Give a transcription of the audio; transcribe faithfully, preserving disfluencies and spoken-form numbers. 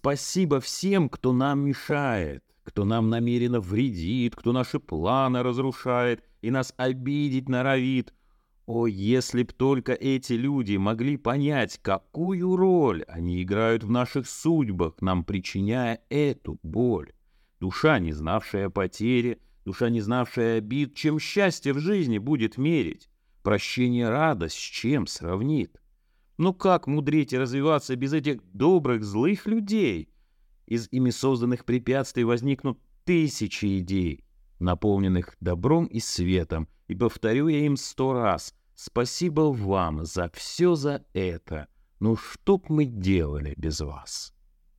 Спасибо всем, кто нам мешает, кто нам намеренно вредит, кто наши планы разрушает и нас обидеть норовит. О, если б только эти люди могли понять, какую роль они играют в наших судьбах, нам причиняя эту боль. Душа, не знавшая потери, душа, не знавшая обид, чем счастье в жизни будет мерить? Прощение, радость, с чем сравнит? Но как мудреть и развиваться без этих добрых, злых людей? Из ими созданных препятствий возникнут тысячи идей, наполненных добром и светом, и повторю я им сто раз: спасибо вам за все за это, но что б мы делали без вас?